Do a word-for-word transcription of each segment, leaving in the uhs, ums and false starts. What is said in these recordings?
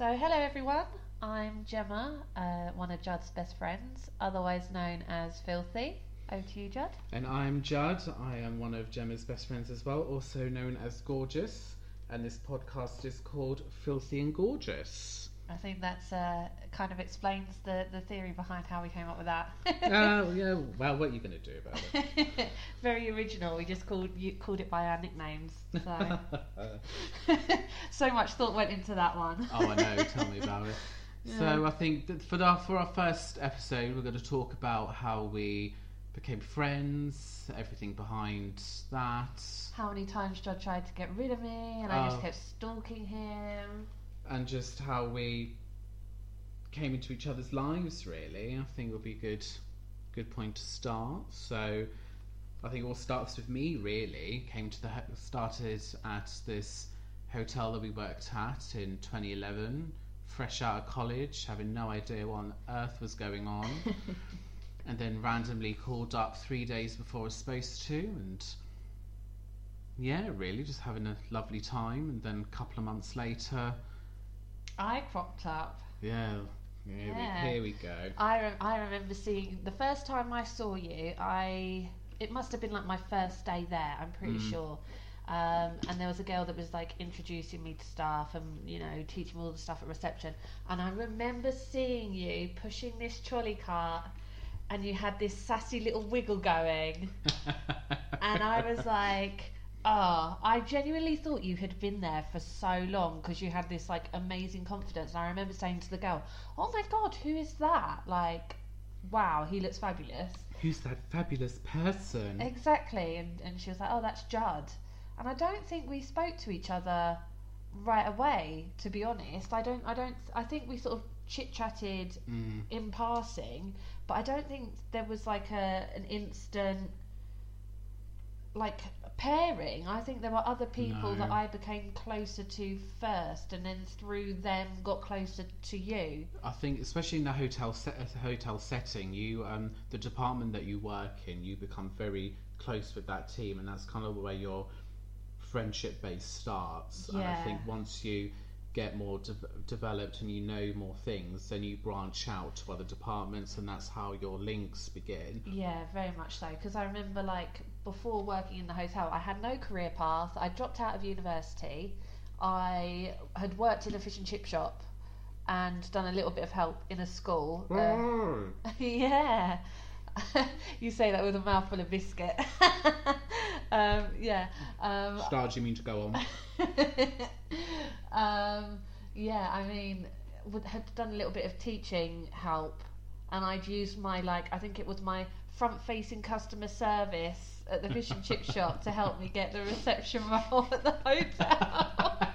So hello everyone, I'm Gemma, uh, one of Judd's best friends, otherwise known as Filthy. Over to you, Judd. And I'm Judd, I am one of Gemma's best friends as well, also known as Gorgeous, and this podcast is called Filthy and Gorgeous. I think that's uh, kind of explains the, the theory behind how we came up with that. uh, yeah, well, what are you going to do about it? Very original. We just called you called it by our nicknames. So so much thought went into that one. Oh, I know. Tell me about it. Yeah. So I think that for our for our first episode, we're going to talk about how we became friends, everything behind that. How many times Judd tried to get rid of me, and oh. I just kept stalking him. And just how we came into each other's lives, really. I think would be a good, good point to start. So, I think it all starts with me, really. Came to the ho- started at this hotel that we worked at in twenty eleven, fresh out of college, having no idea what on earth was going on, and then randomly called up three days before I was supposed to, and yeah, really just having a lovely time. And then a couple of months later, I cropped up. Yeah, here, yeah. We, here we go. I re- I remember seeing the first time I saw you. I it must have been like my first day there. I'm pretty mm. sure. Um, and there was a girl that was like introducing me to staff and you know teaching me all the stuff at reception. And I remember seeing you pushing this trolley cart, and you had this sassy little wiggle going. And I was like, oh, I genuinely thought you had been there for so long because you had this like amazing confidence. And I remember saying to the girl, oh my god, who is that? Like, wow, he looks fabulous. Who's that fabulous person? Exactly. And, and she was like, oh, that's Judd. And I don't think we spoke to each other right away, to be honest. I don't, I don't, I think we sort of chit-chatted mm. in passing, but I don't think there was like a an instant, like, pairing. I think there were other people no. that I became closer to first, and then through them got closer to you. I think, especially in the hotel se- hotel setting, you um, the department that you work in, you become very close with that team, and that's kind of where your friendship base starts. Yeah. And I think once you get more de- developed and you know more things, then you branch out to other departments, and that's how your links begin. Yeah, very much so. Because I remember, like, before working in the hotel, I had no career path. I dropped out of university. I had worked in a fish and chip shop and done a little bit of help in a school. Mm. Uh, yeah. You say that with a mouthful of biscuit. um, yeah. Um, Stars, you mean to go on? um, yeah, I mean, would had done a little bit of teaching help, and I'd used my, like, I think it was my front-facing customer service at the fish and chip shop to help me get the reception role at the hotel.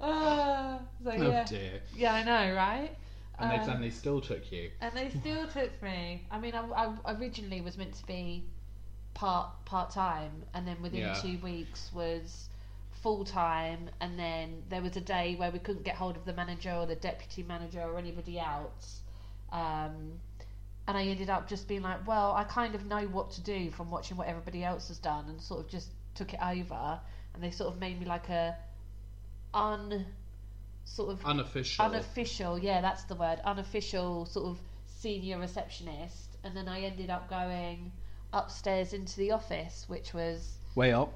uh, so, yeah. Oh dear. Yeah, I know, right? And, um, they, and they still took you. And they still took me. I mean, I, I originally was meant to be part part time, and then within yeah. two weeks was full time, and then there was a day where we couldn't get hold of the manager or the deputy manager or anybody else. Um, And I ended up just being like, well, I kind of know what to do from watching what everybody else has done, and sort of just took it over. And they sort of made me like a un sort of unofficial unofficial, yeah, that's the word, unofficial sort of senior receptionist. And then I ended up going upstairs into the office, which was way up.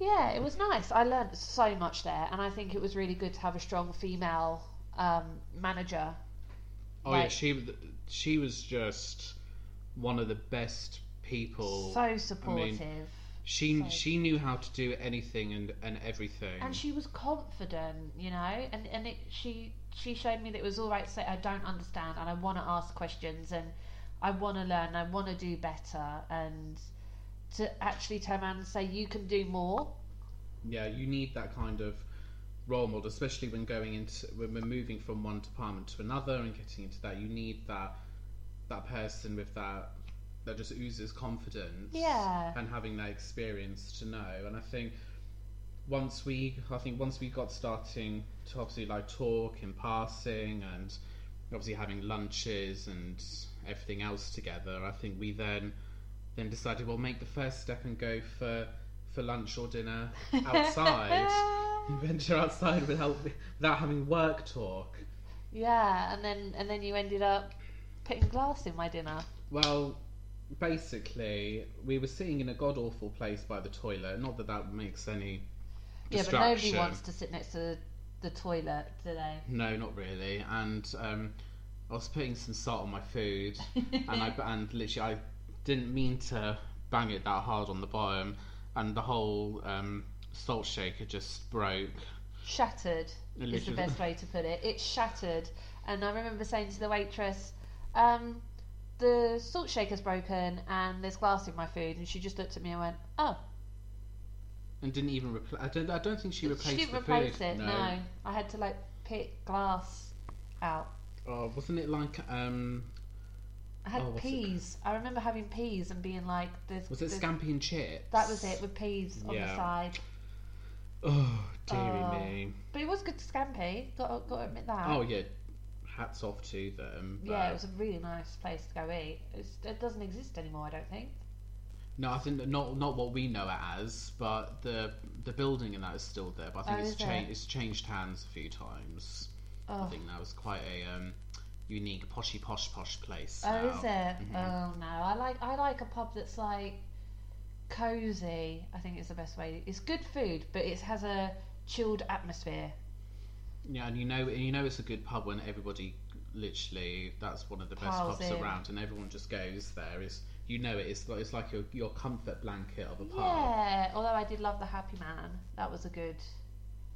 Yeah, it was nice. I learned so much there, and I think it was really good to have a strong female um, manager. Oh, like, yeah, she she was just one of the best people. So supportive. I mean, she so she knew how to do anything and, and everything. And she was confident, you know. And and it, she she showed me that it was all right to say I don't understand, and I want to ask questions, and I want to learn, and I want to do better, and to actually turn around and say you can do more. Yeah, you need that kind of role model, especially when going into when we're moving from one department to another and getting into that. You need that that person with that that just oozes confidence, yeah, and having that experience to know. And I think once we, I think once we got starting to obviously like talk in passing and obviously having lunches and everything else together, I think we then then decided we'll make the first step and go for for lunch or dinner outside. venture outside without without having work talk. Yeah, and then and then you ended up putting glass in my dinner. Well, basically, we were sitting in a god awful place by the toilet. Not that that makes any distraction. Yeah, but nobody wants to sit next to the, the toilet, do they? No, not really. And um, I was putting some salt on my food, and I and literally I didn't mean to bang it that hard on the bottom, and the whole um, salt shaker just broke. Shattered is the best way to put it. It shattered, and I remember saying to the waitress, um, the salt shaker's broken and there's glass in my food, and she just looked at me and went, oh. And didn't even replace. I don't. I don't think she replaced. She didn't the replace food. it. No. no, I had to like pick glass out. Oh, wasn't it like um? I had oh, peas. It? I remember having peas and being like, "There's." Was it there's, scampi and chips? That was it, with peas on yeah. the side. Oh, dearie oh. me! But it was good to scampi. Got got to admit that. Oh yeah, hats off to them. Yeah, it was a really nice place to go eat. It's, it doesn't exist anymore, I don't think. No, I think not not what we know it as, but the the building in that is still there. But I think oh, it's changed. It's changed hands a few times. Oh. I think that was quite a um, unique poshy posh posh place. Oh, now. Is it? Mm-hmm. Oh no, I like I like a pub that's like cozy. I think it's the best way. It's good food, but it has a chilled atmosphere. Yeah, and you know, and you know, it's a good pub when everybody literally. That's one of the best pubs in. around, and everyone just goes there. Is You know it. It's like, it's like your your comfort blanket of a pub. Yeah. Although I did love the Happy Man. That was a good.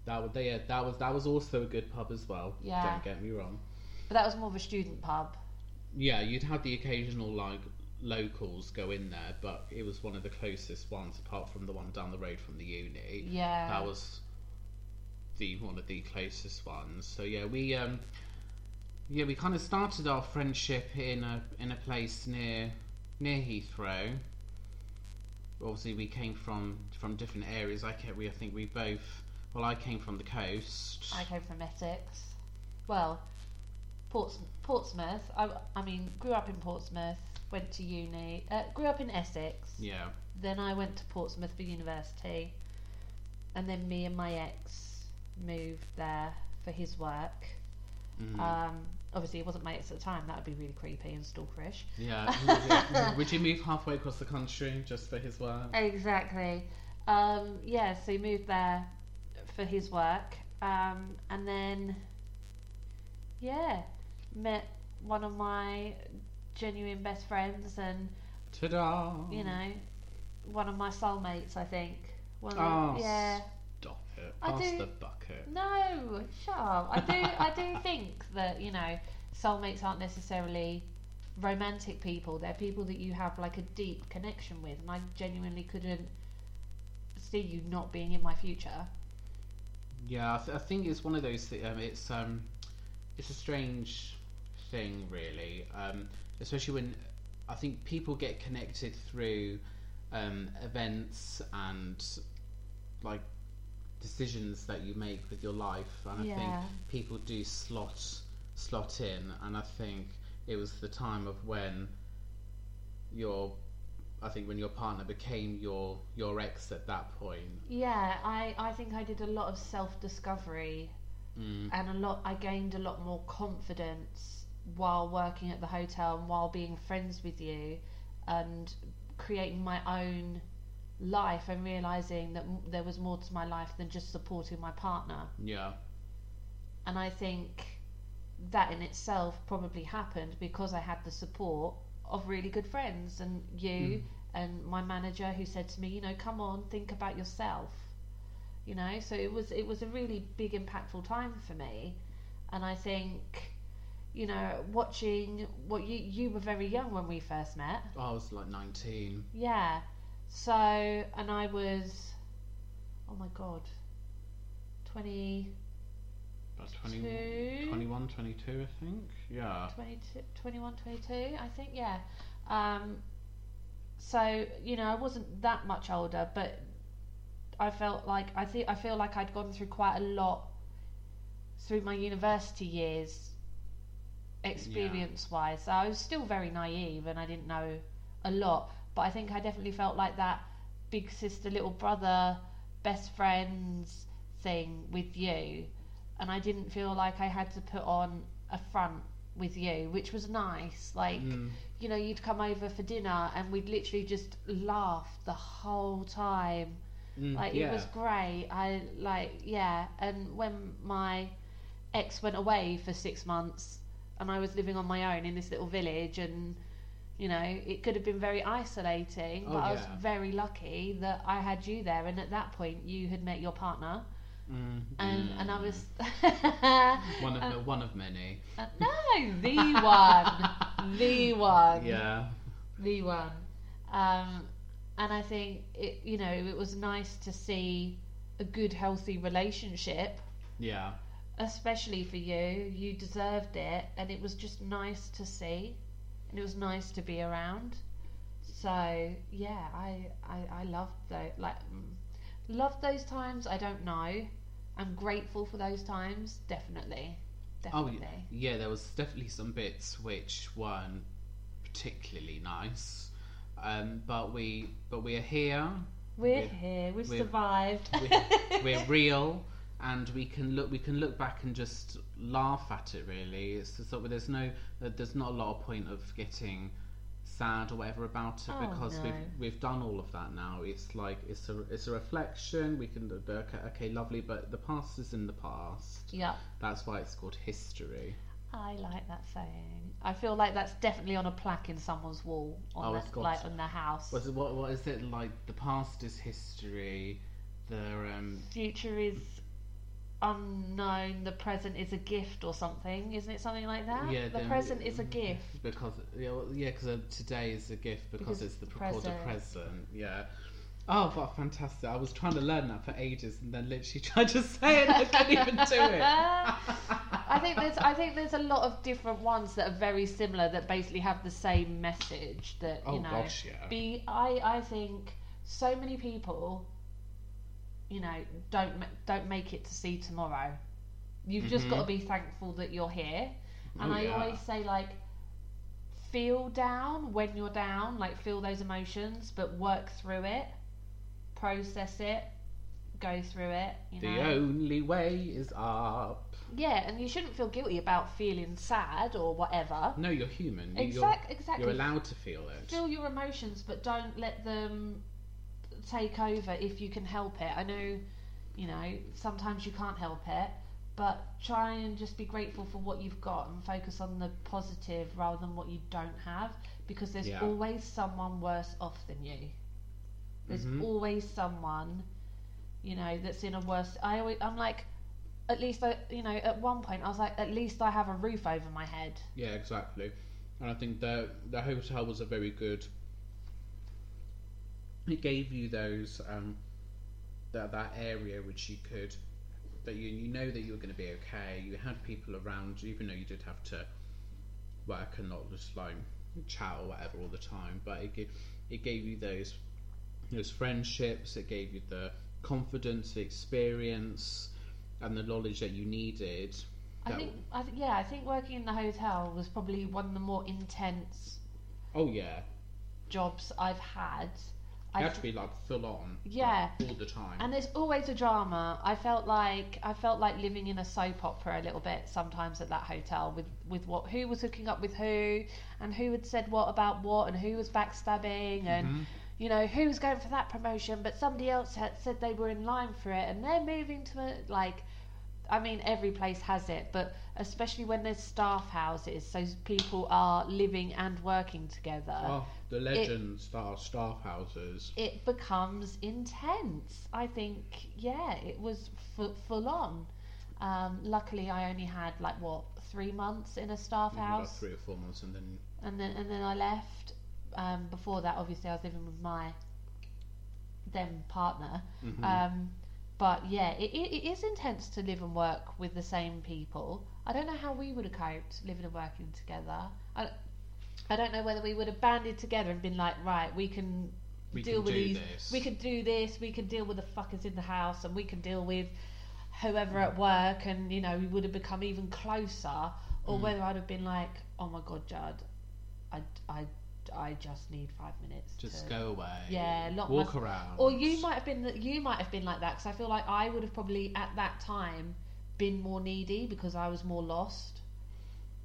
That was yeah. That was that was also a good pub as well. Yeah. Don't get me wrong. But that was more of a student pub. Yeah, you'd have the occasional like locals go in there, but it was one of the closest ones apart from the one down the road from the uni. Yeah. That was the one of the closest ones. So yeah, we um yeah we kind of started our friendship in a in a place near. Near Heathrow. Obviously, we came from, from different areas. I kept, we I think we both. Well, I came from the coast. I came from Essex. Well, Ports, Portsmouth. I, I mean, grew up in Portsmouth. Went to uni. Uh, grew up in Essex. Yeah. Then I went to Portsmouth for university, and then me and my ex moved there for his work. Mm. Um. Obviously, it wasn't my ex at the time. That would be really creepy and stalkerish. Yeah. Would you move halfway across the country just for his work? Exactly. Um, yeah, so he moved there for his work. Um, and then, yeah, met one of my genuine best friends and... Ta-da! You know, one of my soulmates, I think. One oh, of, yeah. stop it. Pass I do, the bucket. No, shut up. I do I do think that, you know, soulmates aren't necessarily romantic people. They're people that you have like a deep connection with, and I genuinely couldn't see you not being in my future. Yeah, I, th- I think it's one of those things. Um, it's um, it's a strange thing, really. Um, especially when I think people get connected through um, events and like decisions that you make with your life, and yeah. I think people do slot slot in, and I think it was the time of when your I think when your partner became your your ex at that point. Yeah, I, I think I did a lot of self-discovery mm. and a lot I gained a lot more confidence while working at the hotel and while being friends with you and creating my own life and realising that m- there was more to my life than just supporting my partner. Yeah. And I think that in itself probably happened because I had the support of really good friends and you mm. and my manager who said to me, you know, come on, think about yourself. You know, so it was it was a really big impactful time for me. And I think, you know, watching what you you were very young when we first met. I was like nineteen. Yeah. So, and I was, oh my god, twenty-two? About twenty, twenty-one, twenty-two, I think, yeah. twenty-two, twenty-one, twenty-two, I think, yeah. Um, so, you know, I wasn't that much older, but I felt like, I think, I feel like I'd gone through quite a lot through my university years, experience-wise. Yeah. So I was still very naive and I didn't know a lot. But I think I definitely felt like that big sister, little brother, best friends thing with you, and I didn't feel like I had to put on a front with you, which was nice. Like, mm. you know, you'd come over for dinner and we'd literally just laugh the whole time. Mm, like, yeah. It was great. I, like, yeah. And when my ex went away for six months and I was living on my own in this little village, and, you know, it could have been very isolating, oh, but yeah. I was very lucky that I had you there. And at that point, you had met your partner. Mm, and mm. and I was one of um, one of many. Uh, no, the one, the one. Yeah, the one. Um, and I think it, you know, it was nice to see a good, healthy relationship. Yeah. Especially for you, you deserved it, and it was just nice to see, and it was nice to be around. So yeah, I I, I loved the like loved those times. I don't know. I'm grateful for those times, definitely, definitely. Oh, yeah, there was definitely some bits which weren't particularly nice, um, but we, but we are here. We're, we're here. We've we're, survived. We're, we're real, and we can look. We can look back and just laugh at it. Really, it's the sort of, there's no, there's not a lot of point of getting sad or whatever about it, oh, because no. we've we've done all of that now. It's like it's a it's a reflection. We can okay, okay, lovely, but the past is in the past. Yeah, that's why it's called history. I like that saying. I feel like that's definitely on a plaque in someone's wall on oh, the, like on their house. What, what what is it like? The past is history. The um, future is unknown. The present is a gift, or something, isn't it? Something like that. Yeah, the present is a gift because yeah, well, yeah, because uh, today is a gift because, because it's the, the present. The present. Yeah. Oh, what fantastic! I was trying to learn that for ages, and then literally tried to say it. I couldn't even do it. I think there's, I think there's a lot of different ones that are very similar that basically have the same message. That oh, you know, gosh, yeah. be I, I think so many people, you know, don't don't make it to see tomorrow. You've mm-hmm. just got to be thankful that you're here. And Ooh, I yeah. always say, like, feel down when you're down, like feel those emotions, but work through it, process it, go through it. You the know? Only way is up. Yeah, and you shouldn't feel guilty about feeling sad or whatever. No, you're human. Exact, you're, exactly. You're allowed to feel it. Feel your emotions, but don't let them take over if you can help it. I know, you know, sometimes you can't help it, but try and just be grateful for what you've got and focus on the positive rather than what you don't have, because there's yeah. always someone worse off than you. There's mm-hmm. always someone, you know, that's in a worse. I always, I'm like, at least I, you know, at one point I was like, at least I have a roof over my head. Yeah, exactly. And I think the the hotel was a very good. It gave you those um, that that area which you could, that you you know that you were going to be okay. You had people around, even though you did have to work and not just like chat or whatever all the time. But it gave, it gave you those those friendships. It gave you the confidence, the experience, and the knowledge that you needed. That I think I th- yeah, I think working in the hotel was probably one of the more intense. Oh yeah. Jobs I've had. You have to be like full on, yeah, like, all the time. And there's always a drama. I felt like I felt like living in a soap opera a little bit sometimes at that hotel with, with what who was hooking up with who, and who had said what about what, and who was backstabbing, and mm-hmm. you know who was going for that promotion, but somebody else had said they were in line for it, and they're moving to a, like, I mean every place has it, but especially when there's staff houses, so people are living and working together. Oh, the legends that are staff houses. It becomes intense. I think, yeah, it was f- full on. Um, luckily, I only had like what three months in a staff Maybe house. Like three or four months, and then and then and then I left. Um, before that, obviously, I was living with my then partner. Mm-hmm. Um, but yeah, it, it it is intense to live and work with the same people. I don't know how we would have coped living and working together. I, I don't know whether we would have banded together and been like, right, we can we deal can with do these. This. We can do this. We can deal with the fuckers in the house, and we can deal with whoever at work. And you know, we would have become even closer. Or mm. whether I'd have been like, oh my god, Judd, I, I, I just need five minutes. Just to, go away. Yeah, lock walk my, around. Or you might have been you might have been like that, because I feel like I would have probably at that time been more needy because I was more lost.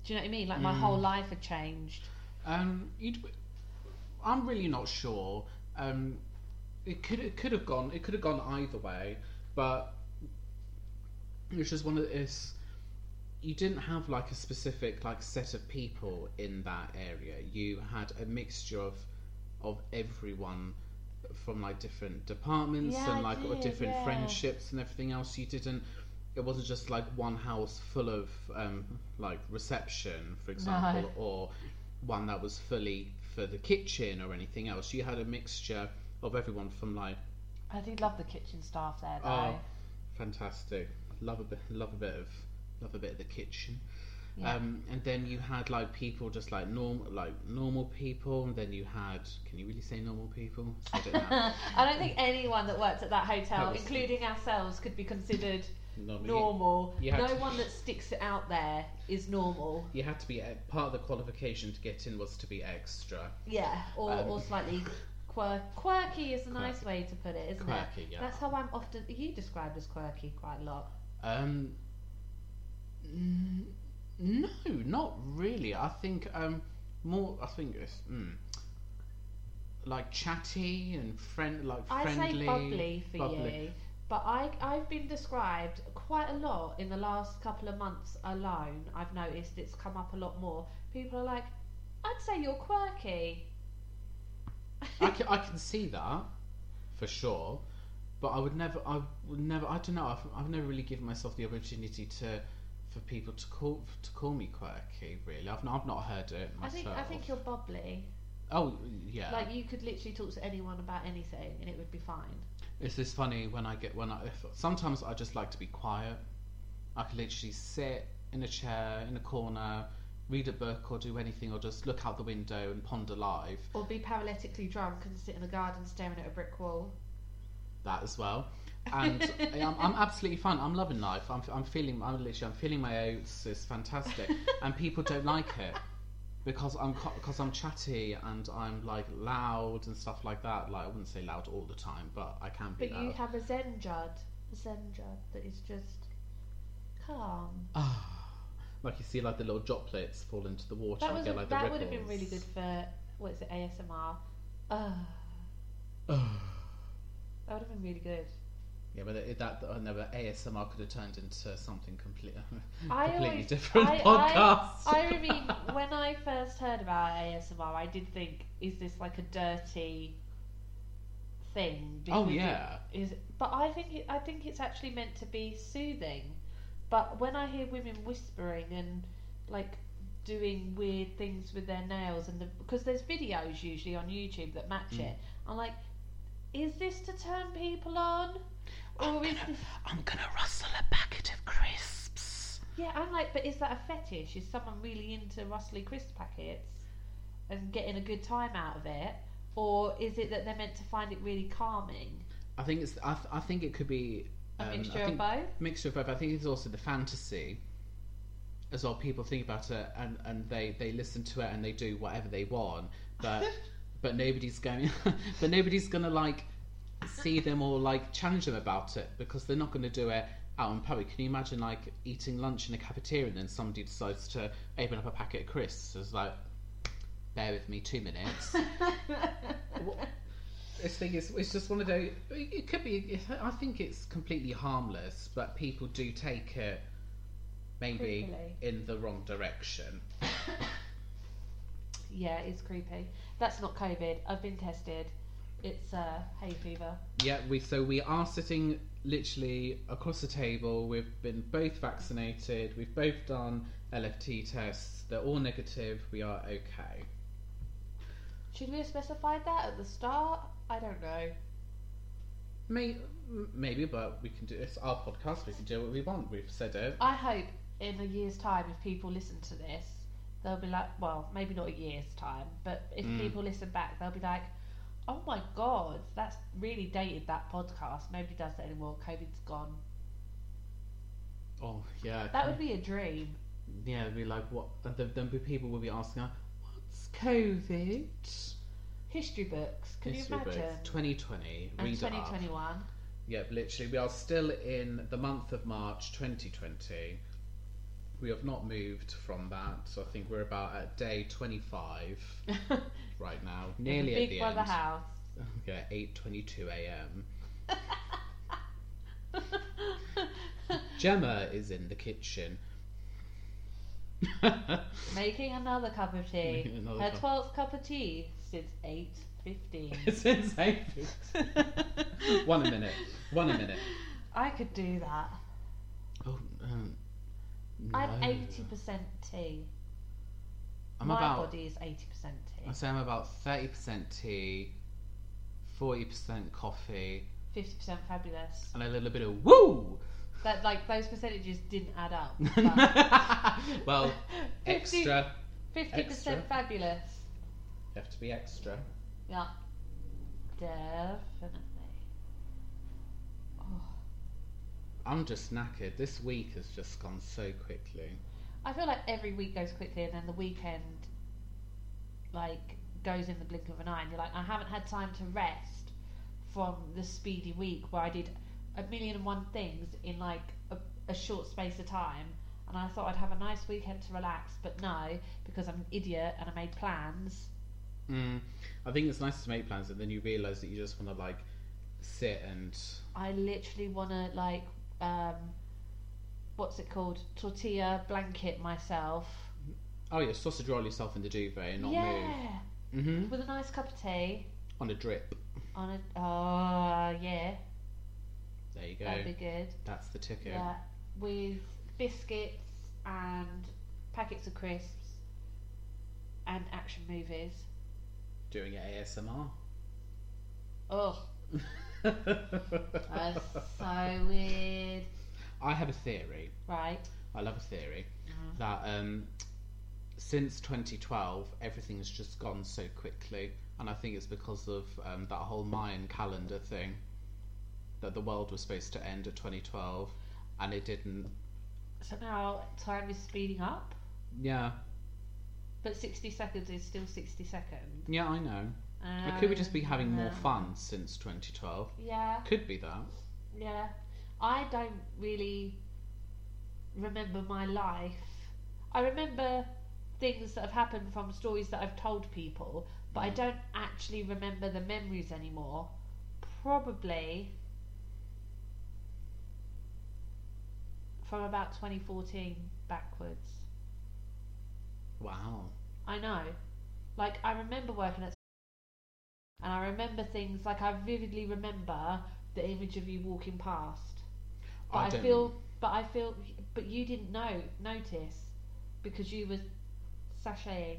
Do you know what I mean? Like my mm. whole life had changed. Um, you'd, I'm really not sure. Um, it could it could have gone it could have gone either way, but it's just one of this. You didn't have like a specific like set of people in that area. You had a mixture of of everyone from like different departments yeah, and like did, different yeah. friendships and everything else. You didn't. It wasn't just like one house full of um, like reception, for example, no. or one that was fully for the kitchen or anything else. You had a mixture of everyone from like. I do love the kitchen staff there. Though. Oh, fantastic! Love a bit. Love a bit of. Love a bit of the kitchen, yeah. um, and then you had like people just like normal, like normal people, and then you had. Can you really say normal people? I don't know. I don't think anyone that worked at that hotel, that including the... ourselves, could be considered normal. normal. You, you no to... one that sticks it out there is normal. You had to be a, part of the qualification to get in was to be extra. Yeah, or um, or slightly. Quirk, quirky is a nice quirky. way to put it, isn't quirky, it? Yeah. That's how I'm often. You described as quirky quite a lot. Um. No, not really. I think um, more. I think it's mm, like chatty and friend, like I friendly. I say bubbly for bubbly. you, but I I've been described quite a lot in the last couple of months alone. I've noticed it's come up a lot more. People are like, I'd say you're quirky. I can, I can see that for sure, but I would never. I would never. I don't know. I've, I've never really given myself the opportunity to. For people to call to call me quirky, really, I've not I've not heard it myself. I think I think you're bubbly. Oh yeah. Like you could literally talk to anyone about anything, and it would be fine. It's this funny when I get when I if, sometimes I just like to be quiet. I could literally sit in a chair in a corner, read a book, or do anything, or just look out the window and ponder life. Or be paralytically drunk and sit in a garden staring at a brick wall. That as well. And I'm, I'm absolutely fine. I'm loving life. I'm, I'm feeling. I'm literally. I'm feeling my oats. It's fantastic. And people don't like it because I'm because I'm chatty and I'm like loud and stuff like that. Like I wouldn't say loud all the time, but I can be. But loud. You have a Zen Judd, a Zen Judd that is just calm. Oh, like you see, like the little droplets fall into the water. That was, and get, like, that the would have been really good for what is it? A S M R. Uh, that would have been really good. Yeah, but it, that I know A S M R could have turned into something complete, I completely always, different I, podcast. I, I mean, when I first heard about A S M R, I did think, is this like a dirty thing? Because oh yeah. It is, but I think it, I think it's actually meant to be soothing. But when I hear women whispering and like doing weird things with their nails, and the, because there's videos usually on YouTube that match mm. it, I'm like, is this to turn people on? I'm gonna, I'm gonna rustle a packet of crisps. Yeah, I'm like, but is that a fetish? Is someone really into rustling crisp packets and getting a good time out of it, or is it that they're meant to find it really calming? I think it's. I, th- I think it could be um, a mixture of both. Mixture of both. I think it's also the fantasy, as well. People think about it and, and they, they listen to it and they do whatever they want, but but nobody's going. But nobody's gonna like. See them or like challenge them about it because they're not going to do it out in public. Can you imagine like eating lunch in a cafeteria and then somebody decides to open up a packet of crisps? So it's like, bear with me two minutes. This thing is, it's just one of those. It could be. I think it's completely harmless, but people do take it maybe creepily. In the wrong direction. Yeah, it's creepy. That's not COVID. I've been tested. It's uh, hay fever. Yeah, we so we are sitting literally across the table. We've been both vaccinated. We've both done L F T tests. They're all negative. We are okay. Should we have specified that at the start? I don't know. Maybe, maybe, but we can do it's our podcast. We can do what we want. We've said it. I hope in a year's time, if people listen to this, they'll be like, well, maybe not a year's time, but if mm. people listen back, they'll be like, oh my god, that's really dated, that podcast. Nobody does that anymore. COVID's gone. Oh, yeah. That would be a dream. Yeah, it'd be like, what? Then people will be asking, what's COVID, history books. Can history you imagine? Books, twenty twenty. And read twenty twenty-one. It up. Yep, literally, we are still in the month of March twenty twenty. We have not moved from that, so I think we're about at day twenty-five right now. Nearly at the end. Big Brother house. Yeah, eight twenty-two a m Gemma is in the kitchen. Making another cup of tea. Another Her twelfth cup. cup of tea since eight fifteen. Since eight fifteen. One a minute. One a minute. I could do that. Oh, um, no. I'm eighty percent tea. I'm My about, body is eighty percent tea. I say I'm about thirty percent tea, forty percent coffee, fifty percent fabulous, and a little bit of woo! That, like, those percentages didn't add up. But well, fifty, extra. fifty percent fabulous. You have to be extra. Yeah. Definitely. Oh. I'm just knackered. This week has just gone so quickly. I feel like every week goes quickly, and then the weekend, like, goes in the blink of an eye, and you're like, I haven't had time to rest from the speedy week where I did a million and one things in like a, a short space of time, and I thought I'd have a nice weekend to relax, but no, because I'm an idiot and I made plans. Mm. I think it's nice to make plans, and then you realise that you just want to like sit and. I literally want to like, um, what's it called? Tortilla blanket myself. Oh yeah, sausage roll yourself in the duvet and not yeah. move. Yeah. Mm-hmm. With a nice cup of tea. On a drip. On a oh uh, yeah. There you go. That'd be good. That's the ticket. Yeah, with biscuits and packets of crisps and action movies. Doing A S M R. Oh, that's so weird. I have a theory. Right. I love a theory mm. that um, since twenty twelve, everything has just gone so quickly, and I think it's because of um, that whole Mayan calendar thing. That the world was supposed to end at twenty twelve, and it didn't. So now time is speeding up. Yeah. But sixty seconds is still sixty seconds. Yeah, I know. Um, or could we just be having more fun since twenty twelve? Yeah. Could be that. Yeah. I don't really remember my life. I remember things that have happened from stories that I've told people, but I don't actually remember the memories anymore. Probably from about twenty fourteen backwards. Wow. I know. Like, I remember working at... And I remember things, like, I vividly remember the image of you walking past. But I, I feel... But I feel... But you didn't know, notice, because you were sashaying.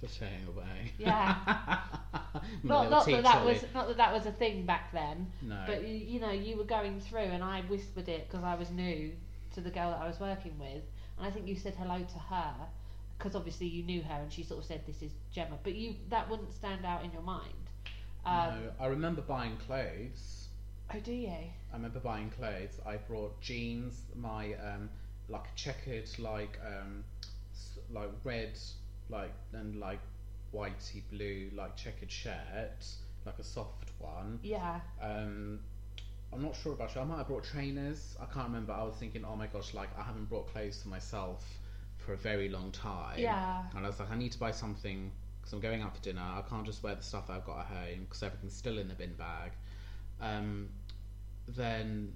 Sashaying away. Yeah. not, not, that that was, not that that was a thing back then. No. But, you, you know, you were going through and I whispered it because I was new to the girl that I was working with, and I think you said hello to her because obviously you knew her, and she sort of said, this is Gemma, but you that wouldn't stand out in your mind. Um, no, I remember buying clothes. Oh, do you? I remember buying clothes. I brought jeans, my um, like checkered, like um, like red, like and like whitey blue, like checkered shirt, like a soft one. Yeah. Um. I'm not sure about you. I might have brought trainers. I can't remember. I was thinking, oh my gosh, like I haven't brought clothes for myself for a very long time. Yeah. And I was like, I need to buy something because I'm going out for dinner. I can't just wear the stuff that I've got at home because everything's still in the bin bag. Um, then,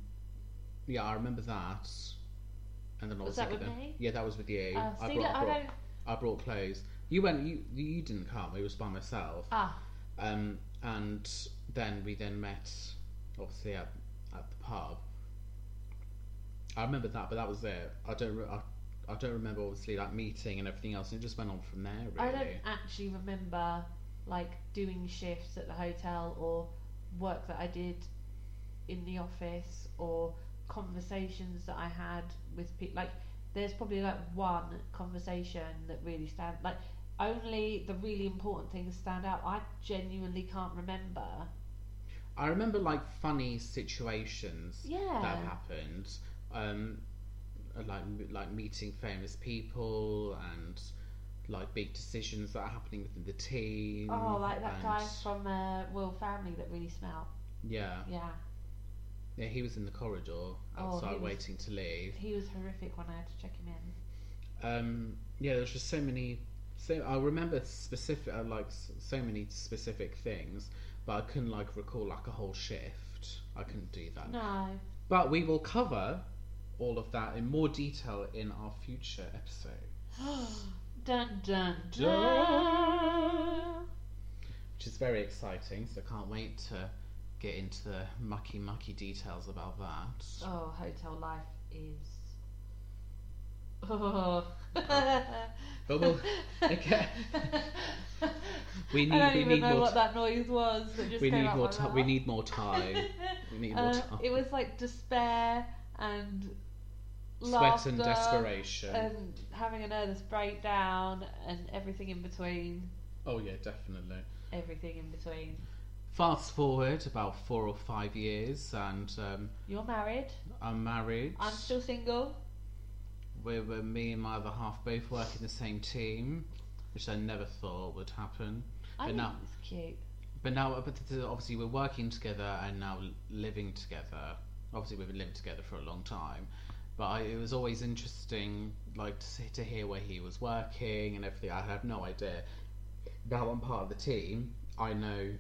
yeah, I remember that. And then I was, was thinking, that with me? Yeah, that was with you. Uh, I, see, brought, look, I, brought, I, don't... I brought clothes. You went. You you didn't come. It was by myself. Ah. Um, and then we then met, obviously at. At the pub, I remember that, but that was it. I don't, re- I, I don't remember obviously like meeting and everything else. And it just went on from there. Really, I don't actually remember like doing shifts at the hotel or work that I did in the office or conversations that I had with people. Like, there's probably like one conversation that really stands. Like, only the really important things stand out. I genuinely can't remember. I remember like funny situations yeah. that happened, um, like like meeting famous people and like big decisions that are happening within the team. Oh, like that and... guy from uh, Royal Family that really smelled. Yeah. Yeah. Yeah, he was in the corridor outside oh, waiting was, to leave. He was horrific when I had to check him in. Um, yeah, there's just so many. So I remember specific, uh, like so many specific things, but I couldn't like recall like a whole shift. I couldn't do that. No. But we will cover all of that in more detail in our future episode. Dun dun dun. Which is very exciting. So I can't wait to get into the mucky mucky details about that. Oh, hotel life is. Oh. But, but we'll, okay. We need. I don't we even need know more what t- that noise was. That just we came need out more. T- we need more time. We need more uh, time. It was like despair and sweat and desperation, and having a nervous breakdown, and everything in between. Oh yeah, definitely. Everything in between. Fast forward about four or five years, and um, you're married. I'm married. I'm still single. We were, me and my other half both work in the same team, which I never thought would happen. I but think now, it's cute. But now, but obviously we're working together and now living together. Obviously we've been living together for a long time, but I, it was always interesting, like to see, to hear where he was working and everything. I had no idea. Now I'm part of the team. I know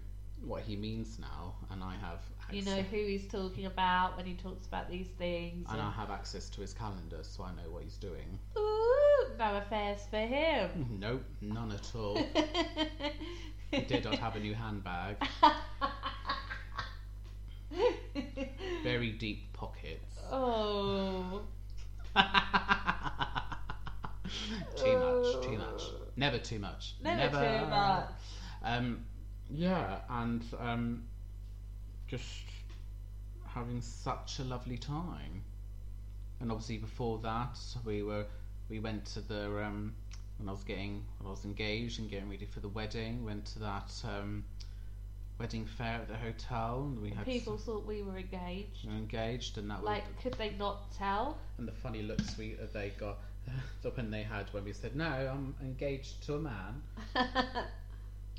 what he means now, and I have access. You know who he's talking about when he talks about these things, and, and I have access to his calendar, so I know what he's doing. Ooh, no affairs for him. Nope, none at all. He did not have a new handbag. Very deep pockets. Oh. Too much, too much. Never too much. Never, Never too much. Um. Yeah, and um, just having such a lovely time. And obviously before that, we were we went to the um, when I was getting when I was engaged and getting ready for the wedding. Went to that um, wedding fair at the hotel, and we had people some, thought we were engaged. We were engaged, and that like was, could they not tell? And the funny looks we uh, they got when they had when we said no, I'm engaged to a man.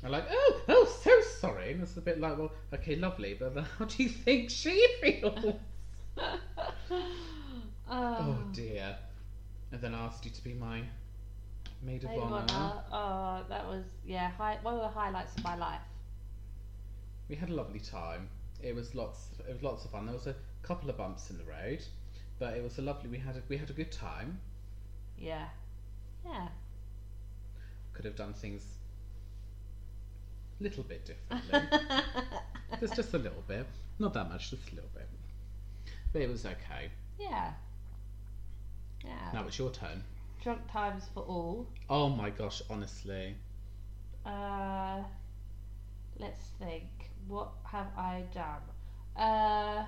I'm like, oh, oh, so sorry. And it's a bit like, well, okay, lovely, but how do you think she feels? um, oh, dear. And then I asked you to be my maid of honour. Oh, that was, yeah, hi- one of the highlights of my life. We had a lovely time. It was lots It was lots of fun. There was a couple of bumps in the road, but it was a lovely, we had a, we had a good time. Yeah. Yeah. Could have done things little bit differently. Just, just a little bit, not that much, just a little bit. But it was okay. Yeah. Yeah. Now it's your turn. Drunk times for all. Oh my gosh, honestly. Uh, let's think. What have I done? Uh,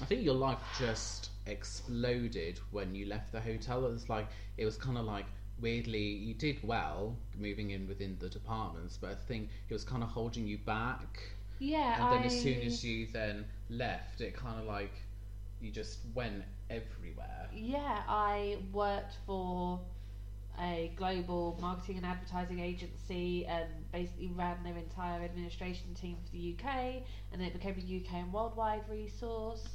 I think your life just exploded when you left the hotel. It was like it was kind of like. Weirdly, you did well moving in within the departments, but I think it was kind of holding you back. Yeah, and then I... as soon as you then left, it kind of like you just went everywhere. Yeah, I worked for a global marketing and advertising agency and basically ran their entire administration team for the U K, and then it became a U K and worldwide resource.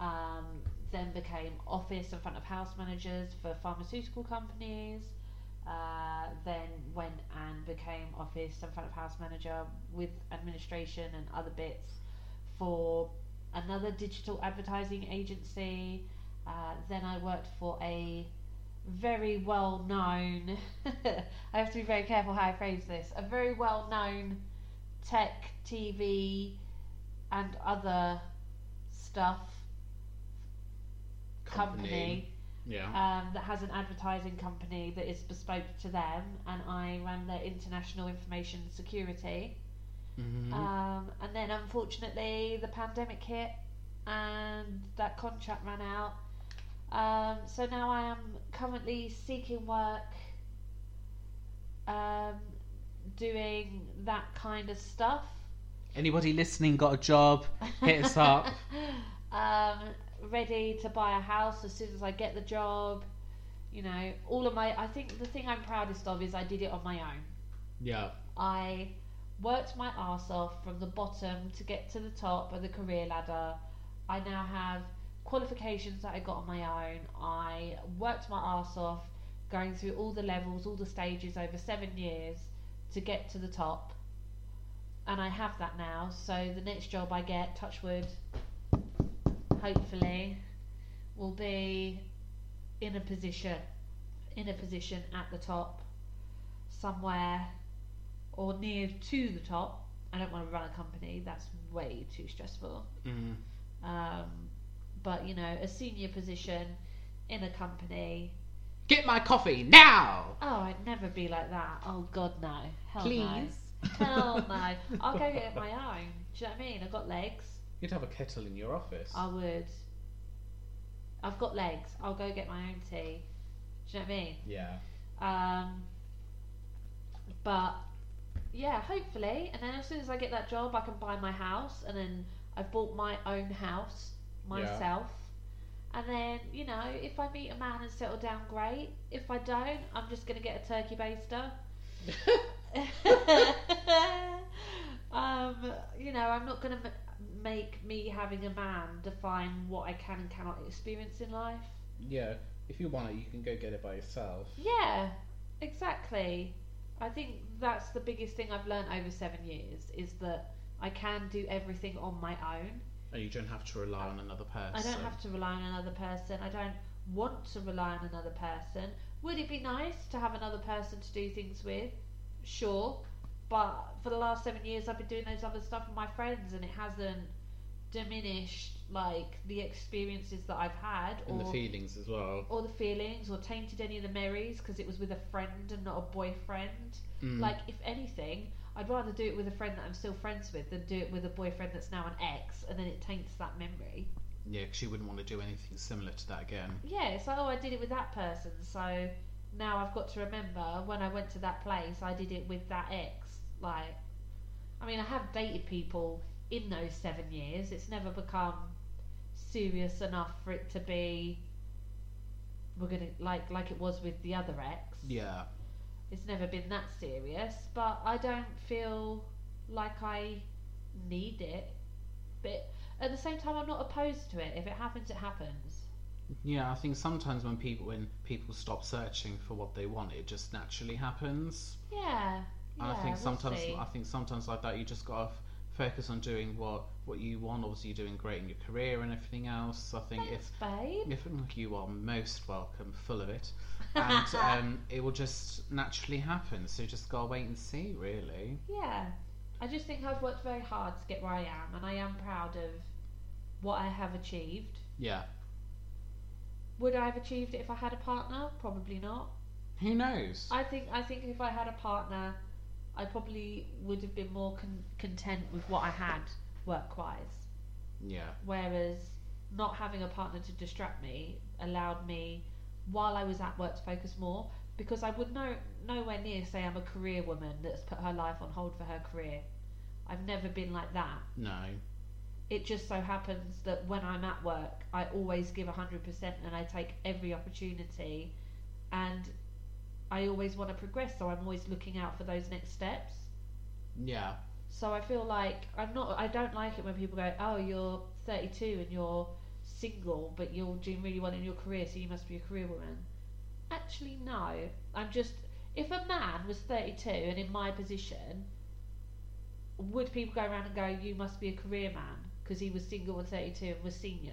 Um, then became office and front of house managers for pharmaceutical companies. Uh, then went and became office and front of house manager with administration and other bits for another digital advertising agency. Uh, then I worked for a very well known, I have to be very careful how I phrase this, a very well known tech, T V and other stuff company. company. Yeah. Um, that has an advertising company that is bespoke to them, and I ran their international information security. Mm-hmm. Um, and then unfortunately the pandemic hit and that contract ran out. Um, so now I am currently seeking work, um, doing that kind of stuff. Anybody listening got a job? Hit us up. um, Ready to buy a house as soon as I get the job. You know, all of my, I think the thing I'm proudest of is I did it on my own. Yeah. I worked my arse off from the bottom to get to the top of the career ladder. I now have qualifications that I got on my own. I worked my arse off going through all the levels, all the stages over seven years to get to the top. And I have that now. So the next job I get, touch wood, hopefully, will be in a position, in a position at the top, somewhere, or near to the top. I don't want to run a company. That's way too stressful. Mm-hmm. Um, but, you know, a senior position in a company. Get my coffee now! Oh, I'd never be like that. Oh, God, no. Hell Please. No. Hell no. I'll go get it my own. Do you know what I mean? I've got legs. You'd have a kettle in your office. I would. I've got legs. I'll go get my own tea. Do you know what I mean? Yeah. Um. But, yeah, hopefully. And then as soon as I get that job, I can buy my house. And then I've bought my own house myself. Yeah. And then, you know, if I meet a man and settle down, great. If I don't, I'm just going to get a turkey baster. um, you know, I'm not going to... M- make me having a man define what I can and cannot experience in life. Yeah, if you want it, you can go get it by yourself. Yeah, exactly. I think that's the biggest thing I've learned over seven years, is that I can do everything on my own. And you don't have to rely on another person. I don't have to rely on another person. I don't want to rely on another person. Would it be nice to have another person to do things with? Sure. But for the last seven years, I've been doing those other stuff with my friends, and it hasn't diminished, like, the experiences that I've had. Or, and the feelings as well. Or the feelings, or tainted any of the memories, because it was with a friend and not a boyfriend. Mm. Like, if anything, I'd rather do it with a friend that I'm still friends with than do it with a boyfriend that's now an ex, and then it taints that memory. Yeah, because you wouldn't want to do anything similar to that again. Yeah, it's like, oh, I did it with that person, so now I've got to remember when I went to that place, I did it with that ex. Like, I mean, I have dated people in those seven years. It's never become serious enough for it to be, we're gonna, like like it was with the other ex. Yeah. It's never been that serious, but I don't feel like I need it. But at the same time, I'm not opposed to it. If it happens, it happens. Yeah, I think sometimes when people when people stop searching for what they want, it just naturally happens. Yeah. And yeah, I think we'll sometimes see. I think sometimes like that, you just gotta f- focus on doing what, what you want. Obviously, you're doing great in your career and everything else. I think Thanks, if babe. if you are most welcome, full of it, and um, it will just naturally happen. So you just gotta wait and see, really. Yeah, I just think I've worked very hard to get where I am, and I am proud of what I have achieved. Yeah. Would I have achieved it if I had a partner? Probably not. Who knows? I think I think if I had a partner, I probably would have been more con- content with what I had work-wise. Yeah. Whereas not having a partner to distract me allowed me, while I was at work, to focus more, because I would no nowhere near say I'm a career woman that's put her life on hold for her career. I've never been like that. No. It just so happens that when I'm at work, I always give one hundred percent and I take every opportunity, and I always want to progress, so I'm always looking out for those next steps. Yeah. So I feel like I'm not. I don't like it when people go, "Oh, you're thirty-two and you're single, but you're doing really well in your career, so you must be a career woman." Actually, no. I'm just. If a man was thirty-two and in my position, would people go around and go, "You must be a career man because he was single and thirty-two and was senior"?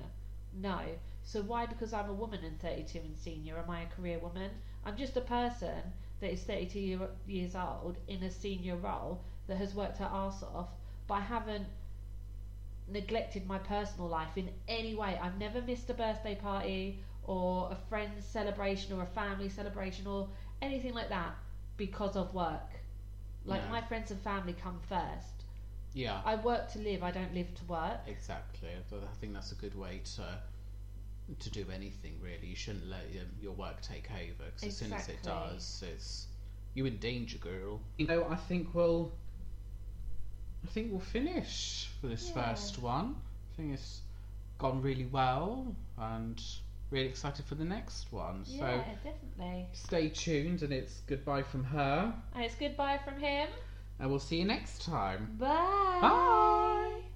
No. So why, because I'm a woman and thirty-two and senior, am I a career woman? I'm just a person that is thirty-two year, years old in a senior role that has worked her arse off, but I haven't neglected my personal life in any way. I've never missed a birthday party or a friend's celebration or a family celebration or anything like that because of work. Like, no. My friends and family come first. Yeah. I work to live, I don't live to work. Exactly. I think that's a good way to... to do anything, really. You shouldn't let your work take over, because exactly. As soon as it does, it's you in danger, girl. You know, I think we'll I think we'll finish for this yeah. first one. I think it's gone really well and really excited for the next one. Yeah, so definitely. Stay tuned, and it's goodbye from her. And it's goodbye from him. And we'll see you next time. Bye. Bye.